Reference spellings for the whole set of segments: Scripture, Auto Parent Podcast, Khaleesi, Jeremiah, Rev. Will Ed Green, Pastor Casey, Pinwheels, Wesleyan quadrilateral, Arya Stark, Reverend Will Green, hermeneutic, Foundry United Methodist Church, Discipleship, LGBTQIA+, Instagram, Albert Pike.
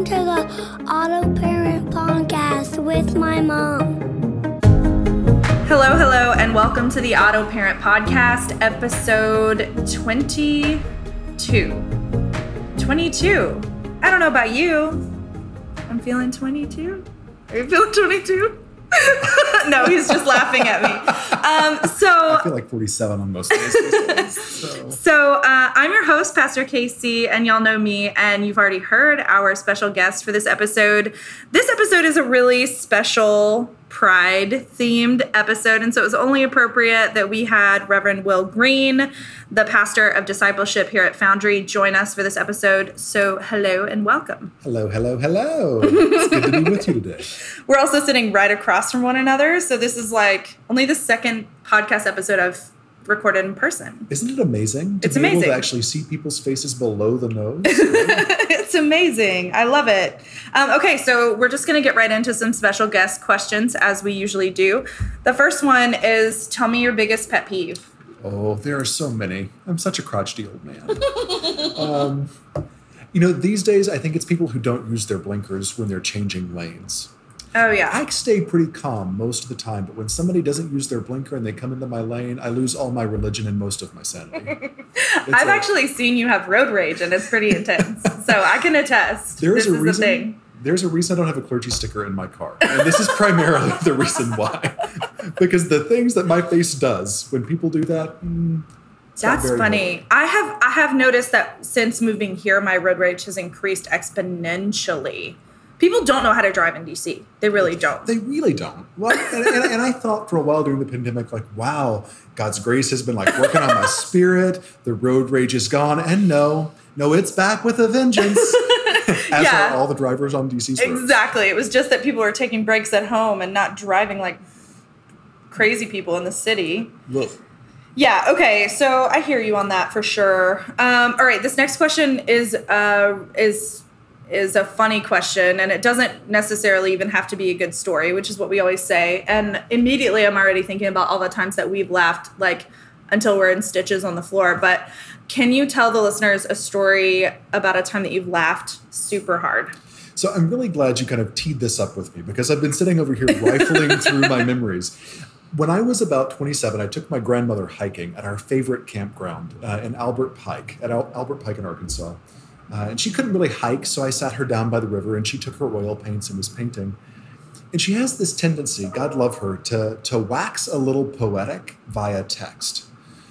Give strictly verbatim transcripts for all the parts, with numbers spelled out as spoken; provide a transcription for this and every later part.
Welcome to the Auto Parent Podcast with my mom. Hello, hello, and welcome to the Auto Parent Podcast, episode twenty-two. twenty-two. I don't know about you. I'm feeling twenty-two. Are you feeling twenty-two? No, he's just laughing at me. Um, so I feel like forty-seven on most days. days so so uh, I'm your host, Pastor Casey, and y'all know me, and you've already heard our special guest for this episode. This episode is a really special Pride-themed episode, and so it was only appropriate that we had Reverend Will Green, the pastor of Discipleship here at Foundry, join us for this episode. So hello and welcome. Hello, hello, hello. It's good to be with you today. We're also sitting right across from one another, so this is like only the second podcast episode I've recorded in person. Isn't it amazing? To it's be amazing. Able to actually see people's faces below the nose. It's amazing. I love it. Um, okay, so we're just going to get right into some special guest questions as we usually do. The first one is, tell me your biggest pet peeve. Oh, there are so many. I'm such a crotchety old man. um, you know, these days I think it's people who don't use their blinkers when they're changing lanes. Oh, yeah. I stay pretty calm most of the time, but when somebody doesn't use their blinker and they come into my lane, I lose all my religion and most of my sanity. I've like, actually seen you have road rage, and it's pretty intense, so I can attest. There is this a is reason, a thing. There's a reason I don't have a clergy sticker in my car, and this is primarily the reason why. Because the things that my face does when people do that... Mm, That's funny. Normal. I have I have noticed that since moving here, my road rage has increased exponentially. People don't know how to drive in D C. They really don't. They really don't. Well, and, and, and I thought for a while during the pandemic, like, wow, God's grace has been like working on my spirit. The road rage is gone. And no, no, it's back with a vengeance. As yeah. are all the drivers on D C's roads. Exactly. It was just that people were taking breaks at home and not driving like crazy people in the city. Look. Yeah. Okay. So I hear you on that for sure. Um, all right. This next question is uh, is. is a funny question, and it doesn't necessarily even have to be a good story, which is what we always say. And immediately I'm already thinking about all the times that we've laughed, like until we're in stitches on the floor. But can you tell the listeners a story about a time that you've laughed super hard? So I'm really glad you kind of teed this up with me, because I've been sitting over here rifling through my memories. When I was about twenty-seven, I took my grandmother hiking at our favorite campground uh, in Albert Pike, at Al- Albert Pike in Arkansas. Uh, and she couldn't really hike, so I sat her down by the river, and she took her oil paints and was painting. And she has this tendency, God love her, to, to wax a little poetic via text.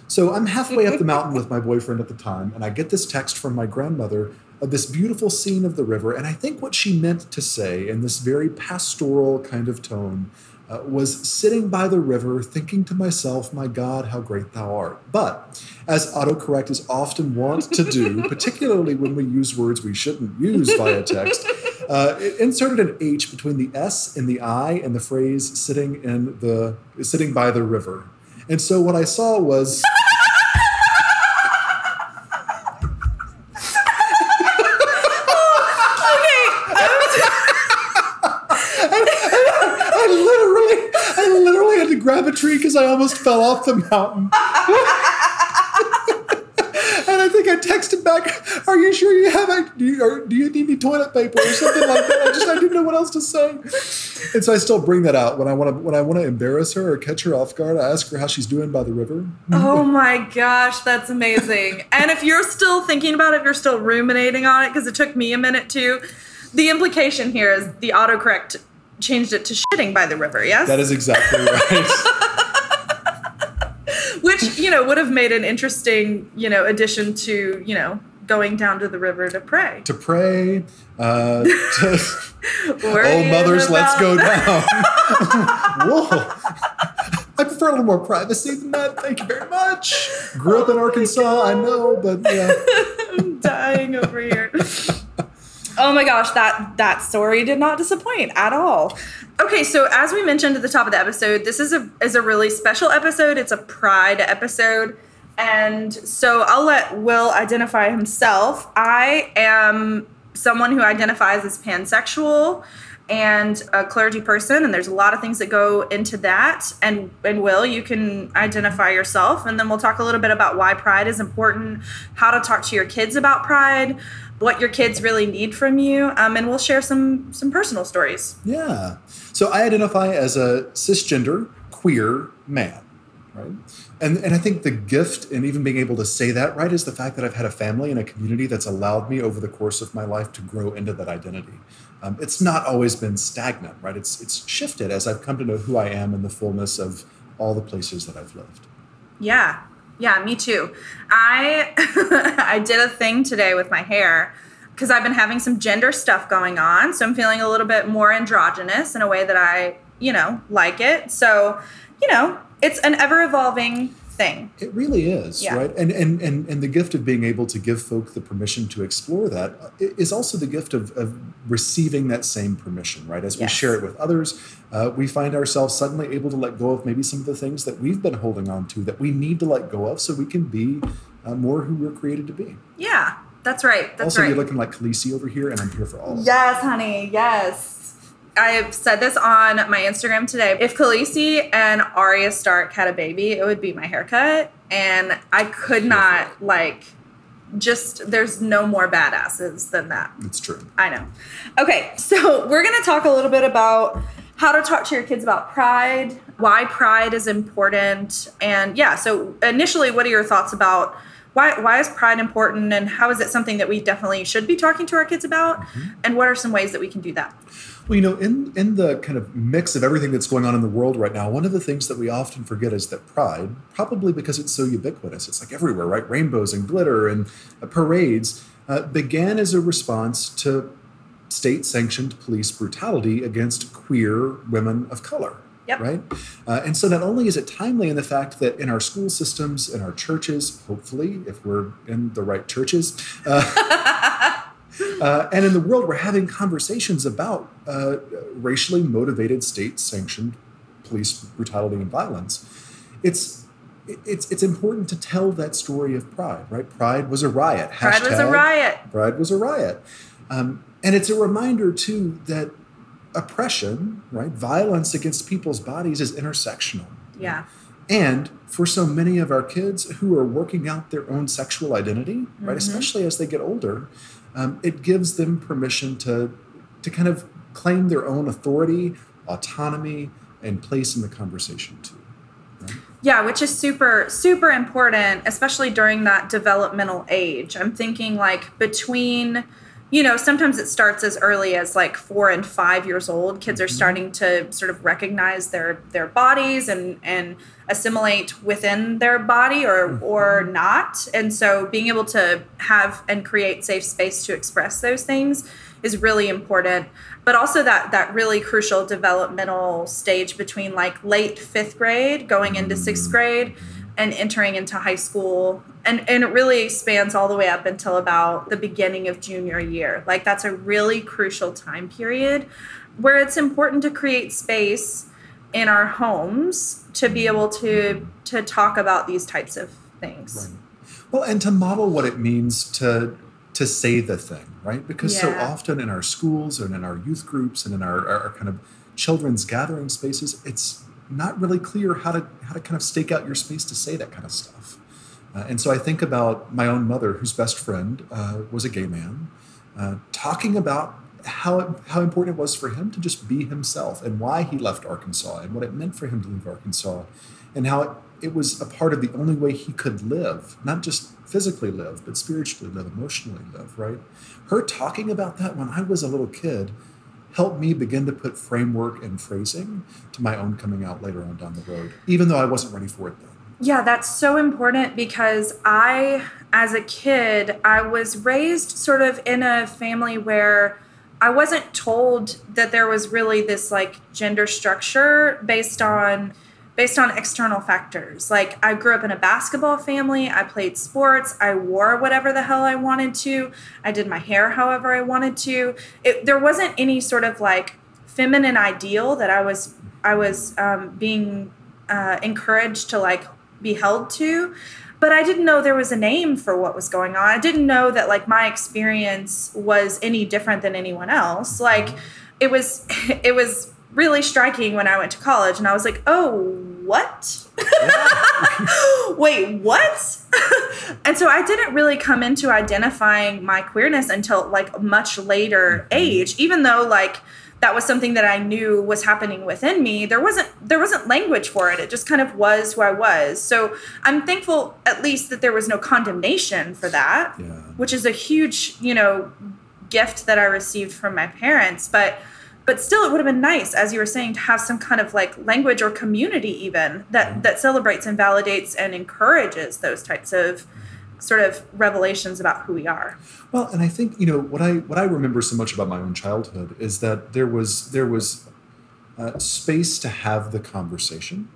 So I'm halfway up the mountain with my boyfriend at the time, and I get this text from my grandmother of this beautiful scene of the river. And I think what she meant to say in this very pastoral kind of tone uh, was sitting by the river, thinking to myself, my God, how great thou art. But as autocorrect is often wont to do, particularly when we use words we shouldn't use via text, uh, it inserted an H between the S and the I in the phrase sitting in the sitting by the river. And so what I saw was... grab a tree because I almost fell off the mountain. And I think I texted back, are you sure you have a, do you, or do you need any toilet paper or something like that? I just I didn't know what else to say. And so I still bring that out when I want to when I want to embarrass her or catch her off guard. I ask her how she's doing by the river. Oh my gosh, that's amazing. And if you're still thinking about it, if you're still ruminating on it, because it took me a minute too, the implication here is the autocorrect changed it to shitting by the river, yes? That is exactly right. Which, you know, would have made an interesting, you know, addition to, you know, going down to the river to pray. To pray. Uh, to, oh, mothers, let's go down. Whoa. I prefer a little more privacy than that. Thank you very much. Grew up oh in Arkansas, I know, but yeah. I'm dying over here. Oh my gosh, that, that story did not disappoint at all. Okay, so as we mentioned at the top of the episode, this is a is a really special episode. It's a Pride episode. And so I'll let Will identify himself. I am someone who identifies as pansexual. and a clergy person, and there's a lot of things that go into that. And, and Will, you can identify yourself, and then we'll talk a little bit about why pride is important, how to talk to your kids about pride, what your kids really need from you, um, and we'll share some some personal stories. Yeah. So I identify as a cisgender, queer man, right? And and I think the gift in even being able to say that, right, is the fact that I've had a family and a community that's allowed me over the course of my life to grow into that identity. Um, it's not always been stagnant, right? It's it's shifted as I've come to know who I am in the fullness of all the places that I've lived. Yeah, yeah, me too. I I did a thing today with my hair because I've been having some gender stuff going on, so I'm feeling a little bit more androgynous in a way that I, you know, like it. So, you know, it's an ever-evolving thing. It really is, yeah. Right? And, and and and the gift of being able to give folk the permission to explore that is also the gift of, of receiving that same permission, right? As yes. we share it with others, uh, we find ourselves suddenly able to let go of maybe some of the things that we've been holding on to that we need to let go of so we can be uh, more who we're created to be. Yeah, that's right. That's also, right. You're looking like Khaleesi over here, and I'm here for all of it. Yes, honey, yes. I have said this on my Instagram today. If Khaleesi and Arya Stark had a baby, it would be my haircut. And I could not, like, just, there's no more badasses than that. It's true. I know. Okay, so we're going to talk a little bit about how to talk to your kids about pride, why pride is important. And yeah, so initially, what are your thoughts about Why why is pride important, and how is it something that we definitely should be talking to our kids about? Mm-hmm. And what are some ways that we can do that? Well, you know, in, in the kind of mix of everything that's going on in the world right now, one of the things that we often forget is that pride, probably because it's so ubiquitous, it's like everywhere, right? Rainbows and glitter and uh, parades, uh, began as a response to state-sanctioned police brutality against queer women of color. Yep. Right? Uh, and so not only is it timely in the fact that in our school systems, in our churches, hopefully, if we're in the right churches, uh, uh, and in the world, we're having conversations about uh, racially motivated, state-sanctioned police brutality and violence. It's It's it's important to tell that story of pride, right? Pride was a riot. Pride Hashtag was a riot. Pride was a riot. Um, and it's a reminder, too, that oppression, right? Violence against people's bodies is intersectional. Yeah. And for so many of our kids who are working out their own sexual identity, mm-hmm. right? Especially as they get older, um, it gives them permission to, to kind of claim their own authority, autonomy, and place in the conversation too. Right? Yeah, which is super, super important, especially during that developmental age. I'm thinking like between... You know, sometimes it starts as early as like four and five years old. Kids are starting to sort of recognize their, their bodies and, and assimilate within their body or or not. And so being able to have and create safe space to express those things is really important. But also that that really crucial developmental stage between like late fifth grade going into sixth grade and entering into high school. And and it really spans all the way up until about the beginning of junior year. Like that's a really crucial time period where it's important to create space in our homes to be able to, to talk about these types of things. Right. Well, and to model what it means to to say the thing, right? Because yeah. so often in our schools and in our youth groups and in our, our kind of children's gathering spaces, it's not really clear how to how to kind of stake out your space to say that kind of stuff. Uh, and so I think about my own mother, whose best friend uh, was a gay man, uh, talking about how how important it was for him to just be himself and why he left Arkansas and what it meant for him to leave Arkansas and how it, it was a part of the only way he could live, not just physically live, but spiritually live, emotionally live, right? Her talking about that when I was a little kid helped me begin to put framework and phrasing to my own coming out later on down the road, even though I wasn't ready for it then. Yeah, that's so important because I, as a kid, I was raised sort of in a family where I wasn't told that there was really this like gender structure based on based on external factors. Like I grew up in a basketball family, I played sports, I wore whatever the hell I wanted to, I did my hair however I wanted to. It, there wasn't any sort of like feminine ideal that I was I was um, being uh, encouraged to like be held to. But I didn't know there was a name for what was going on. I didn't know that like my experience was any different than anyone else. Like it was it was really striking when I went to college, and I was like, oh, what? Yeah. Wait, what? And so I didn't really come into identifying my queerness until like much later age, even though like that was something that I knew was happening within me. There wasn't there wasn't language for it. It just kind of was who I was. So I'm thankful at least that there was no condemnation for that, yeah. which is a huge, you know, gift that I received from my parents. But But still, it would have been nice, as you were saying, to have some kind of like language or community even that, that celebrates and validates and encourages those types of sort of revelations about who we are. Well, and I think, you know, what I what I remember so much about my own childhood is that there was there was uh, space to have the conversation.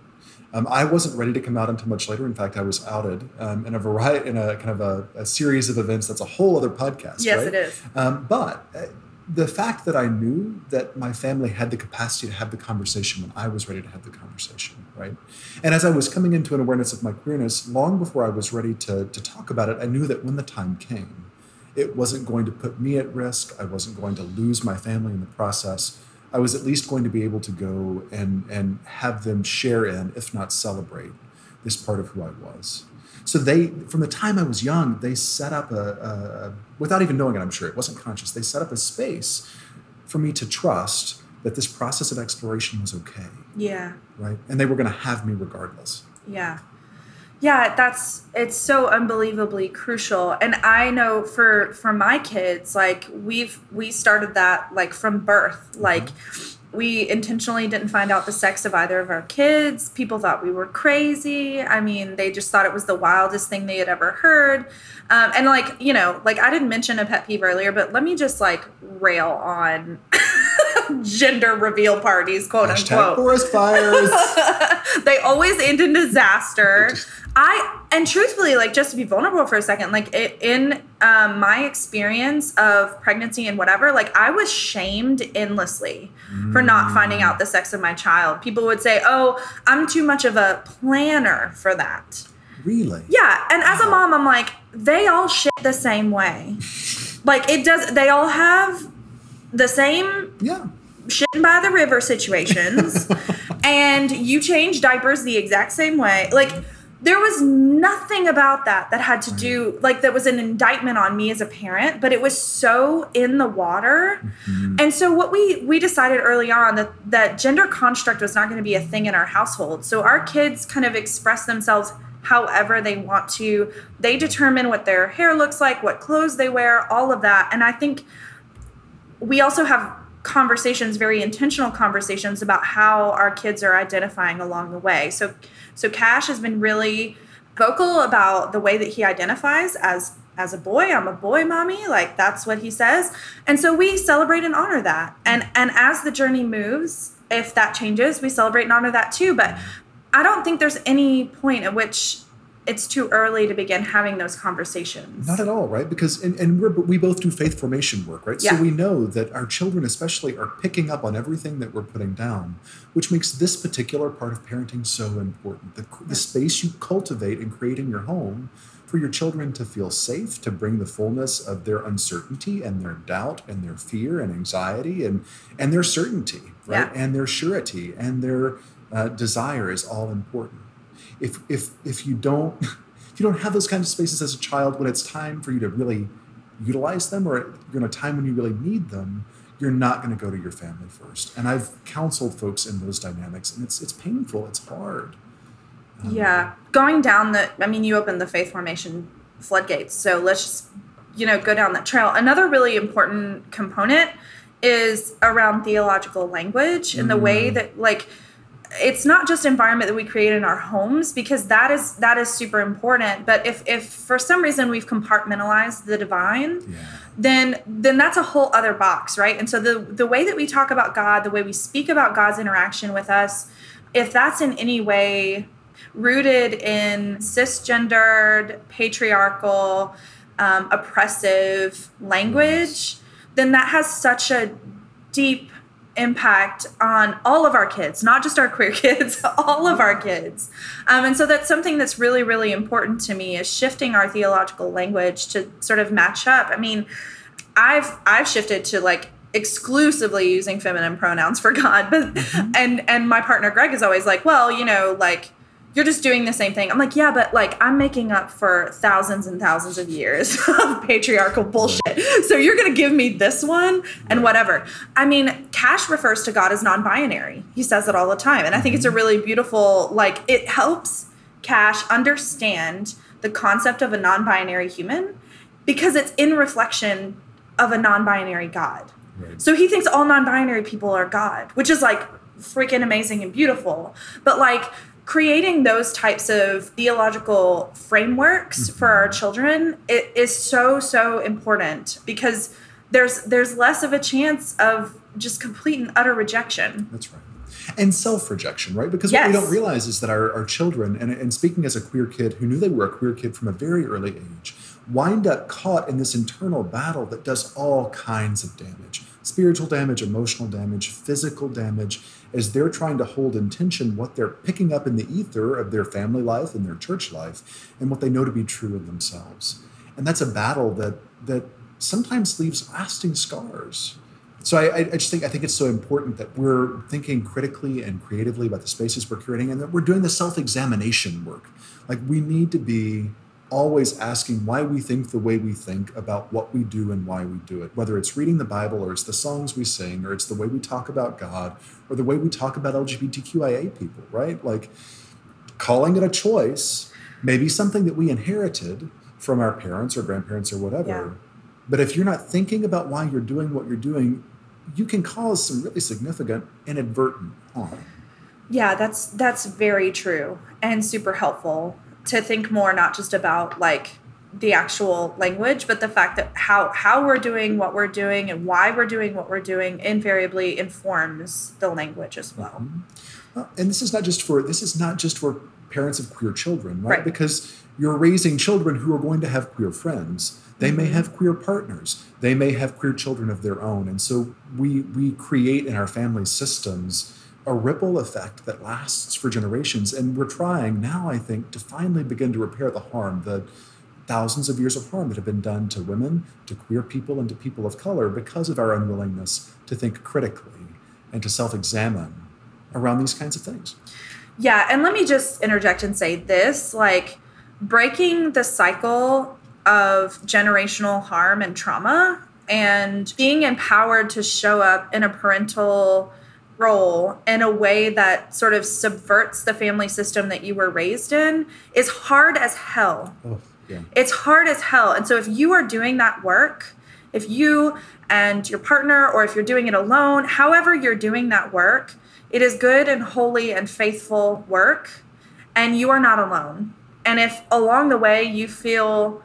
Um, I wasn't ready to come out until much later. In fact, I was outed um, in a variety in a kind of a, a series of events. That's a whole other podcast. Yes, right? It is. Um, but. Uh, The fact that I knew that my family had the capacity to have the conversation when I was ready to have the conversation, right? And as I was coming into an awareness of my queerness, long before I was ready to, to talk about it, I knew that when the time came, it wasn't going to put me at risk. I wasn't going to lose my family in the process. I was at least going to be able to go and, and have them share in, if not celebrate, this part of who I was. So they, from the time I was young, they set up a, a, without even knowing it, I'm sure it wasn't conscious, they set up a space for me to trust that this process of exploration was okay. Yeah. Right? And they were going to have me regardless. Yeah. Yeah, that's, it's so unbelievably crucial. And I know for, for my kids, like we've, we started that like from birth, like mm-hmm. we intentionally didn't find out the sex of either of our kids. People thought we were crazy. I mean, they just thought it was the wildest thing they had ever heard. Um, and like, you know, like I didn't mention a pet peeve earlier, but let me just like rail on gender reveal parties, quote hashtag unquote. Forest fires. They always end in disaster. I and truthfully, like just to be vulnerable for a second, like it, in um, my experience of pregnancy and whatever, like I was shamed endlessly mm. for not finding out the sex of my child. People would say, "Oh, I'm too much of a planner for that." Really? Yeah. And wow. As a mom, I'm like, they all shit the same way. Like it does. They all have the same. Yeah. Shitting by the river situations, and you change diapers the exact same way. Like there was nothing about that that had to do, like that was an indictment on me as a parent, but it was so in the water. Mm-hmm. And so what we we decided early on that that gender construct was not going to be a thing in our household. So our kids kind of express themselves however they want to. They determine what their hair looks like, what clothes they wear, all of that. And I think we also have conversations, very intentional conversations about how our kids are identifying along the way. So so Cash has been really vocal about the way that he identifies as as a boy. I'm a boy, mommy. Like that's what he says. And so we celebrate and honor that. And and as the journey moves, if that changes, we celebrate and honor that too. But I don't think there's any point at which it's too early to begin having those conversations. Not at all, right? Because, and, and we're, we both do faith formation work, right? Yeah. So we know that our children especially are picking up on everything that we're putting down, which makes this particular part of parenting so important. The, the space you cultivate and create in your home for your children to feel safe, to bring the fullness of their uncertainty and their doubt and their fear and anxiety and, and their certainty, right? Yeah. And their surety and their uh, desire is all important. If if if you don't if you don't have those kinds of spaces as a child, when it's time for you to really utilize them, or you're in a time when you really need them, you're not going to go to your family first. And I've counseled folks in those dynamics, and it's it's painful, it's hard. Um, yeah, going down the. I mean, you opened the faith formation floodgates, so let's just you know go down that trail. Another really important component is around theological language and mm. the way that like. It's not just environment that we create in our homes, because that is that is super important. But if if for some reason we've compartmentalized the divine, yeah. then then that's a whole other box, right? And so the the way that we talk about God, the way we speak about God's interaction with us, if that's in any way rooted in cisgendered, patriarchal, um, oppressive language, then that has such a deep impact on all of our kids, not just our queer kids, all of our kids. Um, and so that's something that's really, really important to me is shifting our theological language to sort of match up. I mean, I've I've shifted to like exclusively using feminine pronouns for God. But mm-hmm. and and my partner Greg is always like, well, you know, like, you're just doing the same thing. I'm like, yeah, but like, I'm making up for thousands and thousands of years of patriarchal bullshit. So you're going to give me this one and whatever. I mean, Cash refers to God as non-binary. He says it all the time. And I think it's a really beautiful, like, it helps Cash understand the concept of a non-binary human because it's in reflection of a non-binary God. Right. So he thinks all non-binary people are God, which is like freaking amazing and beautiful. But like, creating those types of theological frameworks for our children, it is so, so important because there's there's less of a chance of just complete and utter rejection. That's right. And self-rejection, right? Because yes. what we don't realize is that our, our children, and, and speaking as a queer kid who knew they were a queer kid from a very early age, wind up caught in this internal battle that does all kinds of damage. Spiritual damage, emotional damage, physical damage, as they're trying to hold in tension what they're picking up in the ether of their family life and their church life and what they know to be true of themselves. And that's a battle that that sometimes leaves lasting scars. So I, I just think I think it's so important that we're thinking critically and creatively about the spaces we're creating and that we're doing the self-examination work. Like, we need to be always asking why we think the way we think about what we do and why we do it, whether it's reading the Bible or it's the songs we sing or it's the way we talk about God or the way we talk about L G B T Q I A people, right? Like, calling it a choice, maybe something that we inherited from our parents or grandparents or whatever. Yeah. But if you're not thinking about why you're doing what you're doing, you can cause some really significant inadvertent harm. Yeah, that's that's very true and super helpful. To think more not just about like the actual language, but the fact that how how we're doing what we're doing and why we're doing what we're doing invariably informs the language as well. Mm-hmm. Well, and this is not just for this is not just for parents of queer children, right? Right. Because you're raising children who are going to have queer friends. They may have queer partners. They may have queer children of their own. And so we we create in our family systems a ripple effect that lasts for generations. And we're trying now, I think, to finally begin to repair the harm, the thousands of years of harm that have been done to women, to queer people, and to people of color because of our unwillingness to think critically and to self-examine around these kinds of things. Yeah, and let me just interject and say this, like, breaking the cycle of generational harm and trauma and being empowered to show up in a parental role in a way that sort of subverts the family system that you were raised in is hard as hell. Oh, yeah. It's hard as hell. And so if you are doing that work, if you and your partner, or if you're doing it alone, however you're doing that work, it is good and holy and faithful work. And you are not alone. And if along the way you feel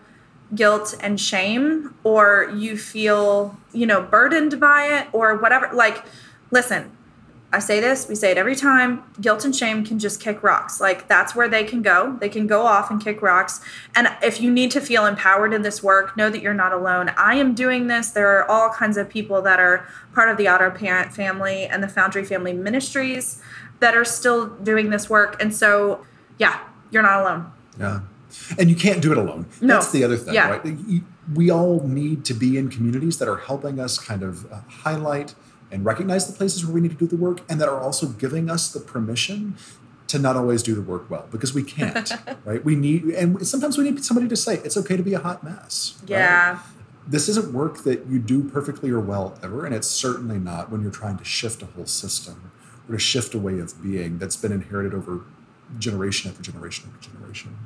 guilt and shame, or you feel, you know, burdened by it or whatever, like, listen, I say this, we say it every time, guilt and shame can just kick rocks. Like, that's where they can go. They can go off and kick rocks. And if you need to feel empowered in this work, know that you're not alone. I am doing this. There are all kinds of people that are part of the Auto Parent family and the Foundry Family Ministries that are still doing this work. And so, yeah, you're not alone. Yeah. And you can't do it alone. No. That's the other thing, yeah. Right? We all need to be in communities that are helping us kind of uh, highlight and recognize the places where we need to do the work and that are also giving us the permission to not always do the work well because we can't, right? We need, and sometimes we need somebody to say, it's okay to be a hot mess. Yeah. Right? This isn't work that you do perfectly or well ever. And it's certainly not when you're trying to shift a whole system or to shift a way of being that's been inherited over generation after generation after generation.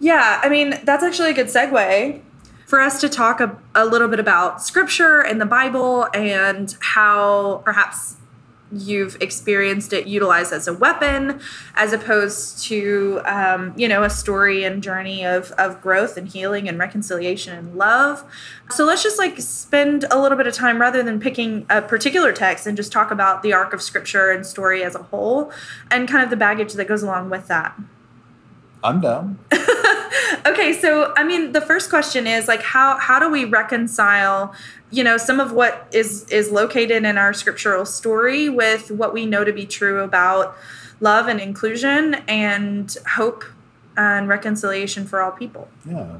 Yeah. I mean, that's actually a good segue for us to talk a, a little bit about scripture and the Bible and how perhaps you've experienced it utilized as a weapon as opposed to, um, you know, a story and journey of, of growth and healing and reconciliation and love. So let's just like spend a little bit of time rather than picking a particular text and just talk about the arc of scripture and story as a whole and kind of the baggage that goes along with that. I'm down. Okay, so, I mean, the first question is, like, how how do we reconcile, you know, some of what is, is located in our scriptural story with what we know to be true about love and inclusion and hope and reconciliation for all people. Yeah.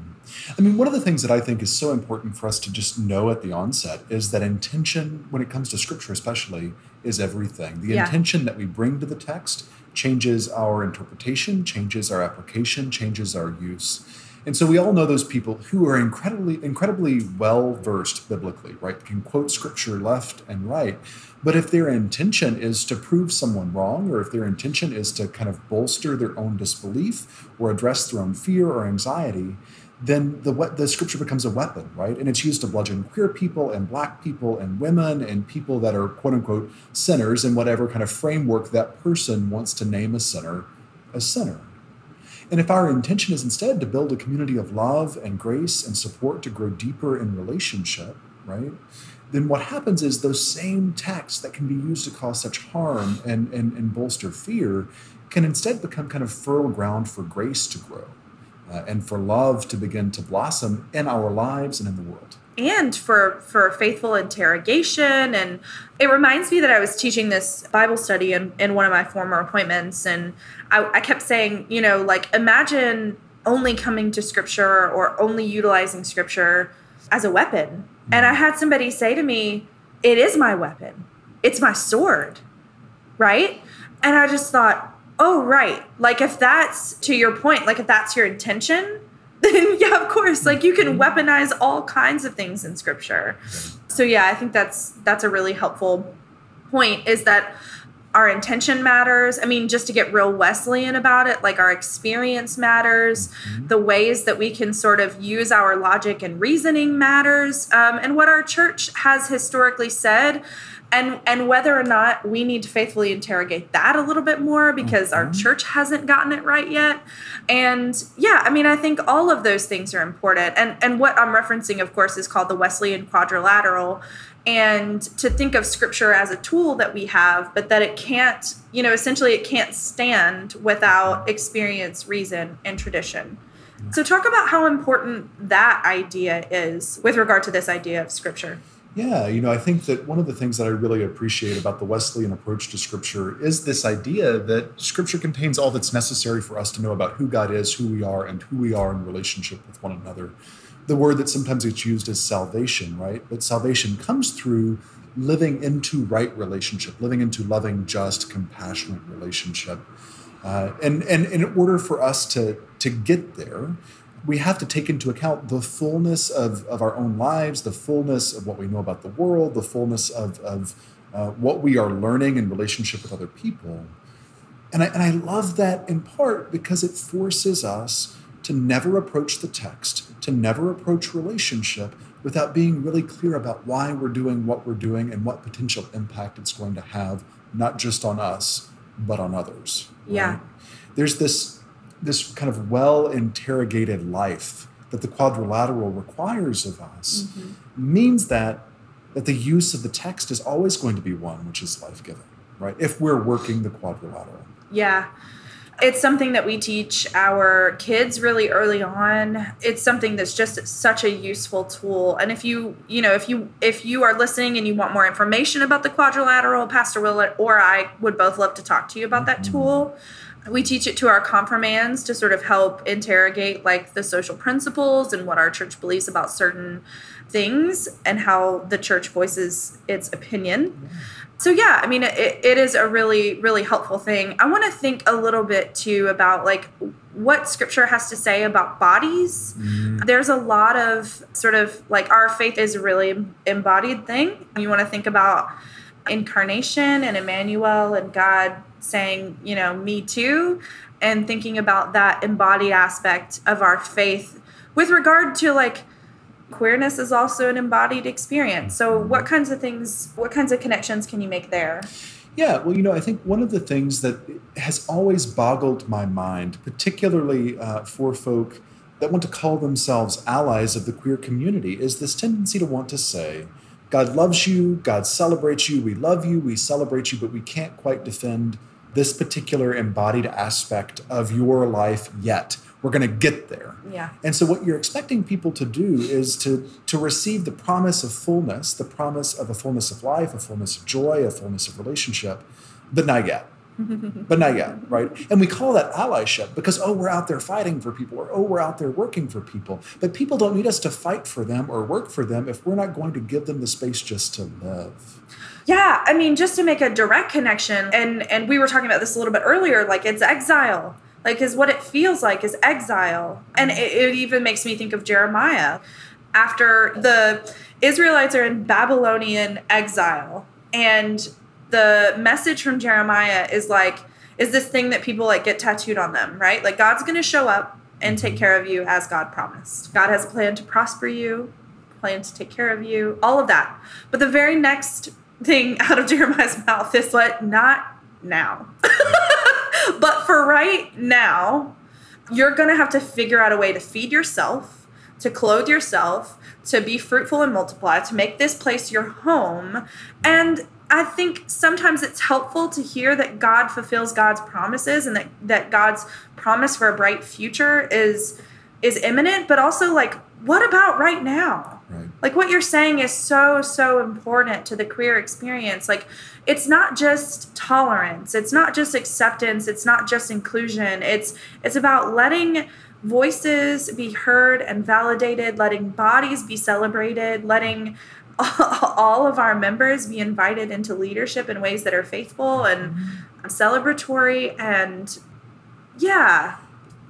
I mean, one of the things that I think is so important for us to just know at the onset is that intention, when it comes to Scripture especially, is everything. The yeah. intention that we bring to the text changes our interpretation, changes our application, changes our use. And so we all know those people who are incredibly, incredibly well-versed biblically, right? Can quote Scripture left and right. But if their intention is to prove someone wrong, or if their intention is to kind of bolster their own disbelief or address their own fear or anxiety, then the the Scripture becomes a weapon, right? And it's used to bludgeon queer people and Black people and women and people that are, quote unquote, sinners in whatever kind of framework that person wants to name a sinner a sinner. And if our intention is instead to build a community of love and grace and support to grow deeper in relationship, right, then what happens is those same texts that can be used to cause such harm and, and, and bolster fear can instead become kind of fertile ground for grace to grow uh, and for love to begin to blossom in our lives and in the world. And for, for faithful interrogation. And it reminds me that I was teaching this Bible study in, in one of my former appointments. And I, I kept saying, you know, like, imagine only coming to Scripture or only utilizing Scripture as a weapon. And I had somebody say to me, it is my weapon. It's my sword. Right? And I just thought, oh, right. Like, if that's to your point, like if that's your intention, then yeah, of course, like you can weaponize all kinds of things in Scripture. So yeah, I think that's that's a really helpful point, is that our intention matters. I mean, just to get real Wesleyan about it, like our experience matters, mm-hmm. the ways that we can sort of use our logic and reasoning matters, um, and what our church has historically said, and and whether or not we need to faithfully interrogate that a little bit more, because mm-hmm. our church hasn't gotten it right yet. And yeah, I mean, I think all of those things are important. And and what I'm referencing, of course, is called the Wesleyan quadrilateral. And to think of Scripture as a tool that we have, but that it can't, you know, essentially it can't stand without experience, reason, and tradition. So talk about how important that idea is with regard to this idea of Scripture. Yeah, you know, I think that one of the things that I really appreciate about the Wesleyan approach to Scripture is this idea that Scripture contains all that's necessary for us to know about who God is, who we are, and who we are in relationship with one another. The word that sometimes gets used is salvation, right? But salvation comes through living into right relationship, living into loving, just, compassionate relationship. Uh, and, and, and in order for us to, to get there, we have to take into account the fullness of, of our own lives, the fullness of what we know about the world, the fullness of, of uh, what we are learning in relationship with other people. And I, and I love that in part because it forces us to never approach the text, to never approach relationship without being really clear about why we're doing what we're doing and what potential impact it's going to have, not just on us, but on others. Right? Yeah. There's this, this kind of well-interrogated life that the quadrilateral requires of us mm-hmm. means that, that the use of the text is always going to be one which is life-giving, right? If we're working the quadrilateral. Yeah. It's something that we teach our kids really early on. It's something that's just such a useful tool. And if you, you know, if you if you are listening and you want more information about the quadrilateral, Pastor Will or I would both love to talk to you about that tool. We teach it to our confirmands to sort of help interrogate like the social principles and what our church believes about certain things and how the church voices its opinion. So yeah, I mean, it, it is a really, really helpful thing. I want to think a little bit too about like what Scripture has to say about bodies. Mm-hmm. There's a lot of sort of like our faith is a really embodied thing. You want to think about incarnation and Emmanuel and God saying, you know, me too, and thinking about that embodied aspect of our faith with regard to like queerness is also an embodied experience. So what kinds of things, what kinds of connections can you make there? Yeah, well, you know, I think one of the things that has always boggled my mind, particularly uh, for folk that want to call themselves allies of the queer community, is this tendency to want to say, God loves you, God celebrates you, we love you, we celebrate you, but we can't quite defend this particular embodied aspect of your life yet. We're going to get there. Yeah. And so what you're expecting people to do is to, to receive the promise of fullness, the promise of a fullness of life, a fullness of joy, a fullness of relationship, but not yet. but not yet, right? And we call that allyship because, oh, we're out there fighting for people, or, oh, we're out there working for people. But people don't need us to fight for them or work for them if we're not going to give them the space just to live. Yeah, I mean, just to make a direct connection, and, and we were talking about this a little bit earlier, like it's exile. Like is what it feels like is exile. And it, it even makes me think of Jeremiah. After the Israelites are in Babylonian exile, and the message from Jeremiah is like, is this thing that people like get tattooed on them, right? Like God's going to show up and take care of you as God promised. God has a plan to prosper you, plan to take care of you, all of that. But the very next thing out of Jeremiah's mouth is like, not now, but for right now, you're going to have to figure out a way to feed yourself, to clothe yourself, to be fruitful and multiply, to make this place your home. And I think sometimes it's helpful to hear that God fulfills God's promises, and that, that God's promise for a bright future is is imminent, but also like, what about right now? Right. Like what you're saying is so, so important to the queer experience. Like it's not just tolerance. It's not just acceptance. It's not just inclusion. It's it's about letting voices be heard and validated, letting bodies be celebrated, letting all of our members be invited into leadership in ways that are faithful and celebratory. And yeah.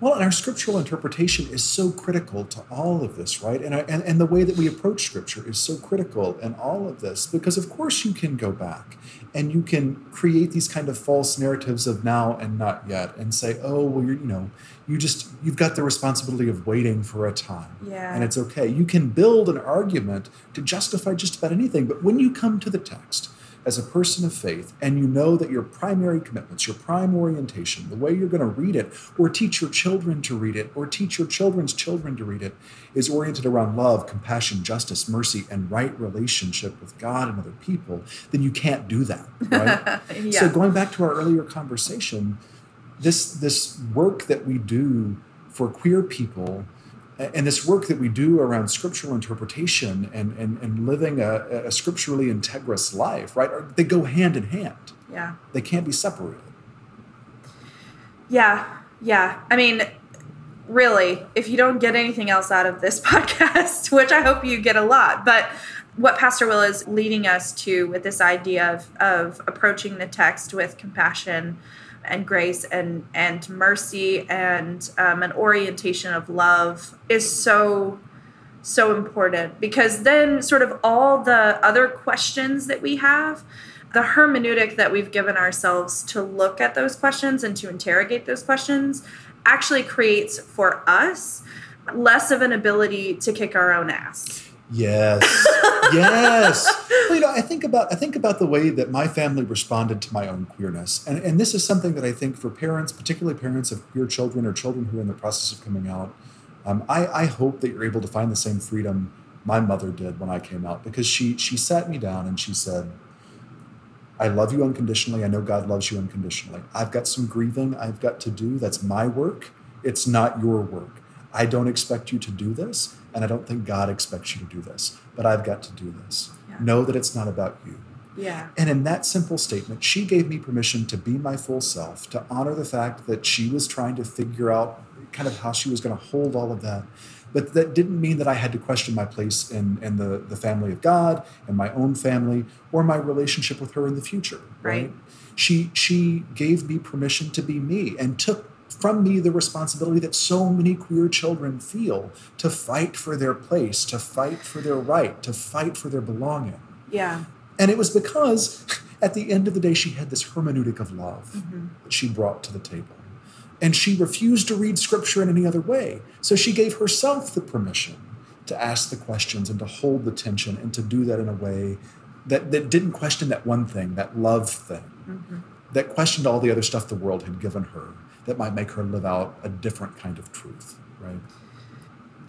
Well, and our scriptural interpretation is so critical to all of this, right? And, and and the way that we approach scripture is so critical in all of this, because of course you can go back and you can create these kind of false narratives of now and not yet and say, oh, well, you're, you know, you just, you've got the responsibility of waiting for a time. Yeah. And it's okay. You can build an argument to justify just about anything. But when you come to the text, as a person of faith, and you know that your primary commitments, your prime orientation, the way you're going to read it or teach your children to read it or teach your children's children to read it is oriented around love, compassion, justice, mercy, and right relationship with God and other people, then you can't do that, right? Yeah. So going back to our earlier conversation, this, this work that we do for queer people and this work that we do around scriptural interpretation and, and, and living a, a scripturally integrous life, right? They go hand in hand. Yeah. They can't be separated. Yeah. Yeah. I mean, really, if you don't get anything else out of this podcast, which I hope you get a lot, but what Pastor Will is leading us to with this idea of, of approaching the text with compassion and grace and and mercy and um, an orientation of love is so, so important, because then sort of all the other questions that we have, the hermeneutic that we've given ourselves to look at those questions and to interrogate those questions actually creates for us less of an ability to kick our own ass. Yes. Yes. Well, you know, I think about I think about the way that my family responded to my own queerness. And and this is something that I think for parents, particularly parents of queer children or children who are in the process of coming out, um, I, I hope that you're able to find the same freedom my mother did when I came out, because she she sat me down and she said, I love you unconditionally. I know God loves you unconditionally. I've got some grieving I've got to do. That's my work. It's not your work. I don't expect you to do this, and I don't think God expects you to do this, but I've got to do this. Yeah. Know that it's not about you. Yeah. And in that simple statement, she gave me permission to be my full self, to honor the fact that she was trying to figure out kind of how she was going to hold all of that. But that didn't mean that I had to question my place in, in the, the family of God and my own family or my relationship with her in the future. Right. Right? She, she gave me permission to be me and took from me the responsibility that so many queer children feel, to fight for their place, to fight for their right, to fight for their belonging. Yeah. And it was because at the end of the day, she had this hermeneutic of love mm-hmm. that she brought to the table. And she refused to read scripture in any other way. So she gave herself the permission to ask the questions and to hold the tension and to do that in a way that, that didn't question that one thing, that love thing, mm-hmm. that questioned all the other stuff the world had given her, that might make her live out a different kind of truth, right?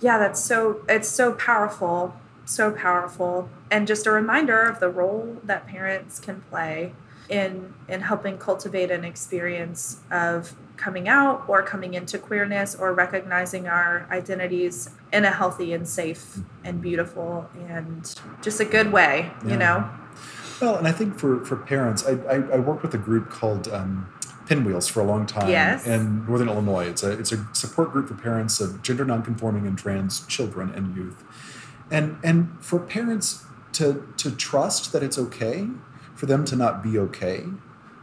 Yeah, that's so, it's so powerful, so powerful. And just a reminder of the role that parents can play in, in helping cultivate an experience of coming out or coming into queerness or recognizing our identities in a healthy and safe and beautiful and just a good way, yeah. you know? Well, and I think for, for parents, I, I, I work with a group called... Um, Pinwheels for a long time yes. in Northern Illinois. It's a it's a support group for parents of gender nonconforming and trans children and youth, and and for parents to to trust that it's okay for them to not be okay,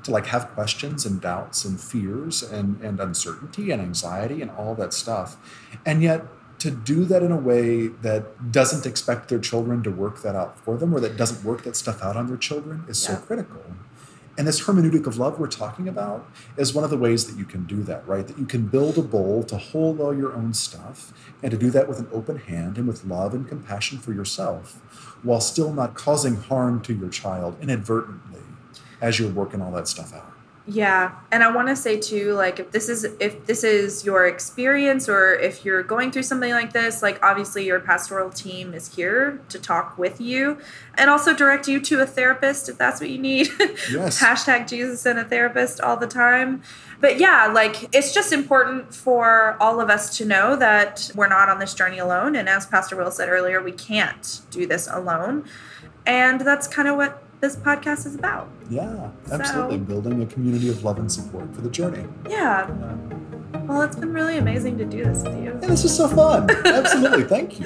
to like have questions and doubts and fears and and uncertainty and anxiety and all that stuff, and yet to do that in a way that doesn't expect their children to work that out for them or that doesn't work that stuff out on their children is yeah. so critical. And this hermeneutic of love we're talking about is one of the ways that you can do that, right? That you can build a bowl to hold all your own stuff and to do that with an open hand and with love and compassion for yourself while still not causing harm to your child inadvertently as you're working all that stuff out. Yeah. And I want to say too, like, if this is, if this is your experience or if you're going through something like this, like obviously your pastoral team is here to talk with you and also direct you to a therapist if that's what you need. Yes. Hashtag Jesus and a therapist all the time. But yeah, like it's just important for all of us to know that we're not on this journey alone. And as Pastor Will said earlier, we can't do this alone. And that's kind of what this podcast is about. Yeah, absolutely. So, building a community of love and support for the journey. Yeah. Well, it's been really amazing to do this with you. Yeah, this was so fun. Absolutely. Thank you.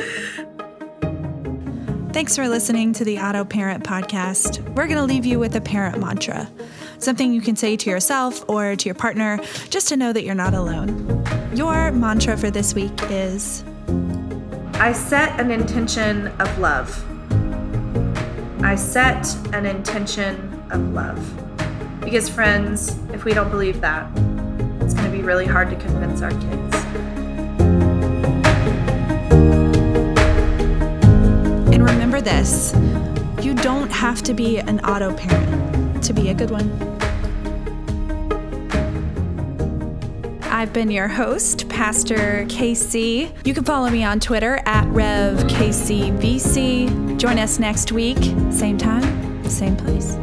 Thanks for listening to the Auto Parent Podcast. We're going to leave you with a parent mantra, something you can say to yourself or to your partner just to know that you're not alone. Your mantra for this week is, I set an intention of love. I set an intention of love. Because friends, if we don't believe that, it's going to be really hard to convince our kids. And remember this, you don't have to be an auto parent to be a good one. I've been your host, Pastor Casey. You can follow me on Twitter at Rev K C V C. Join us next week, same time, same place.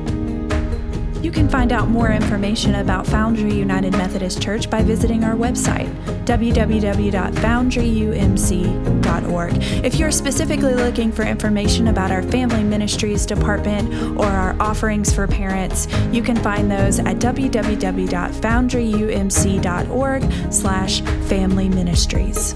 You can find out more information about Foundry United Methodist Church by visiting our website, w w w dot foundry u m c dot org. If you're specifically looking for information about our Family Ministries Department or our offerings for parents, you can find those at w w w dot foundry u m c dot org slash family ministries.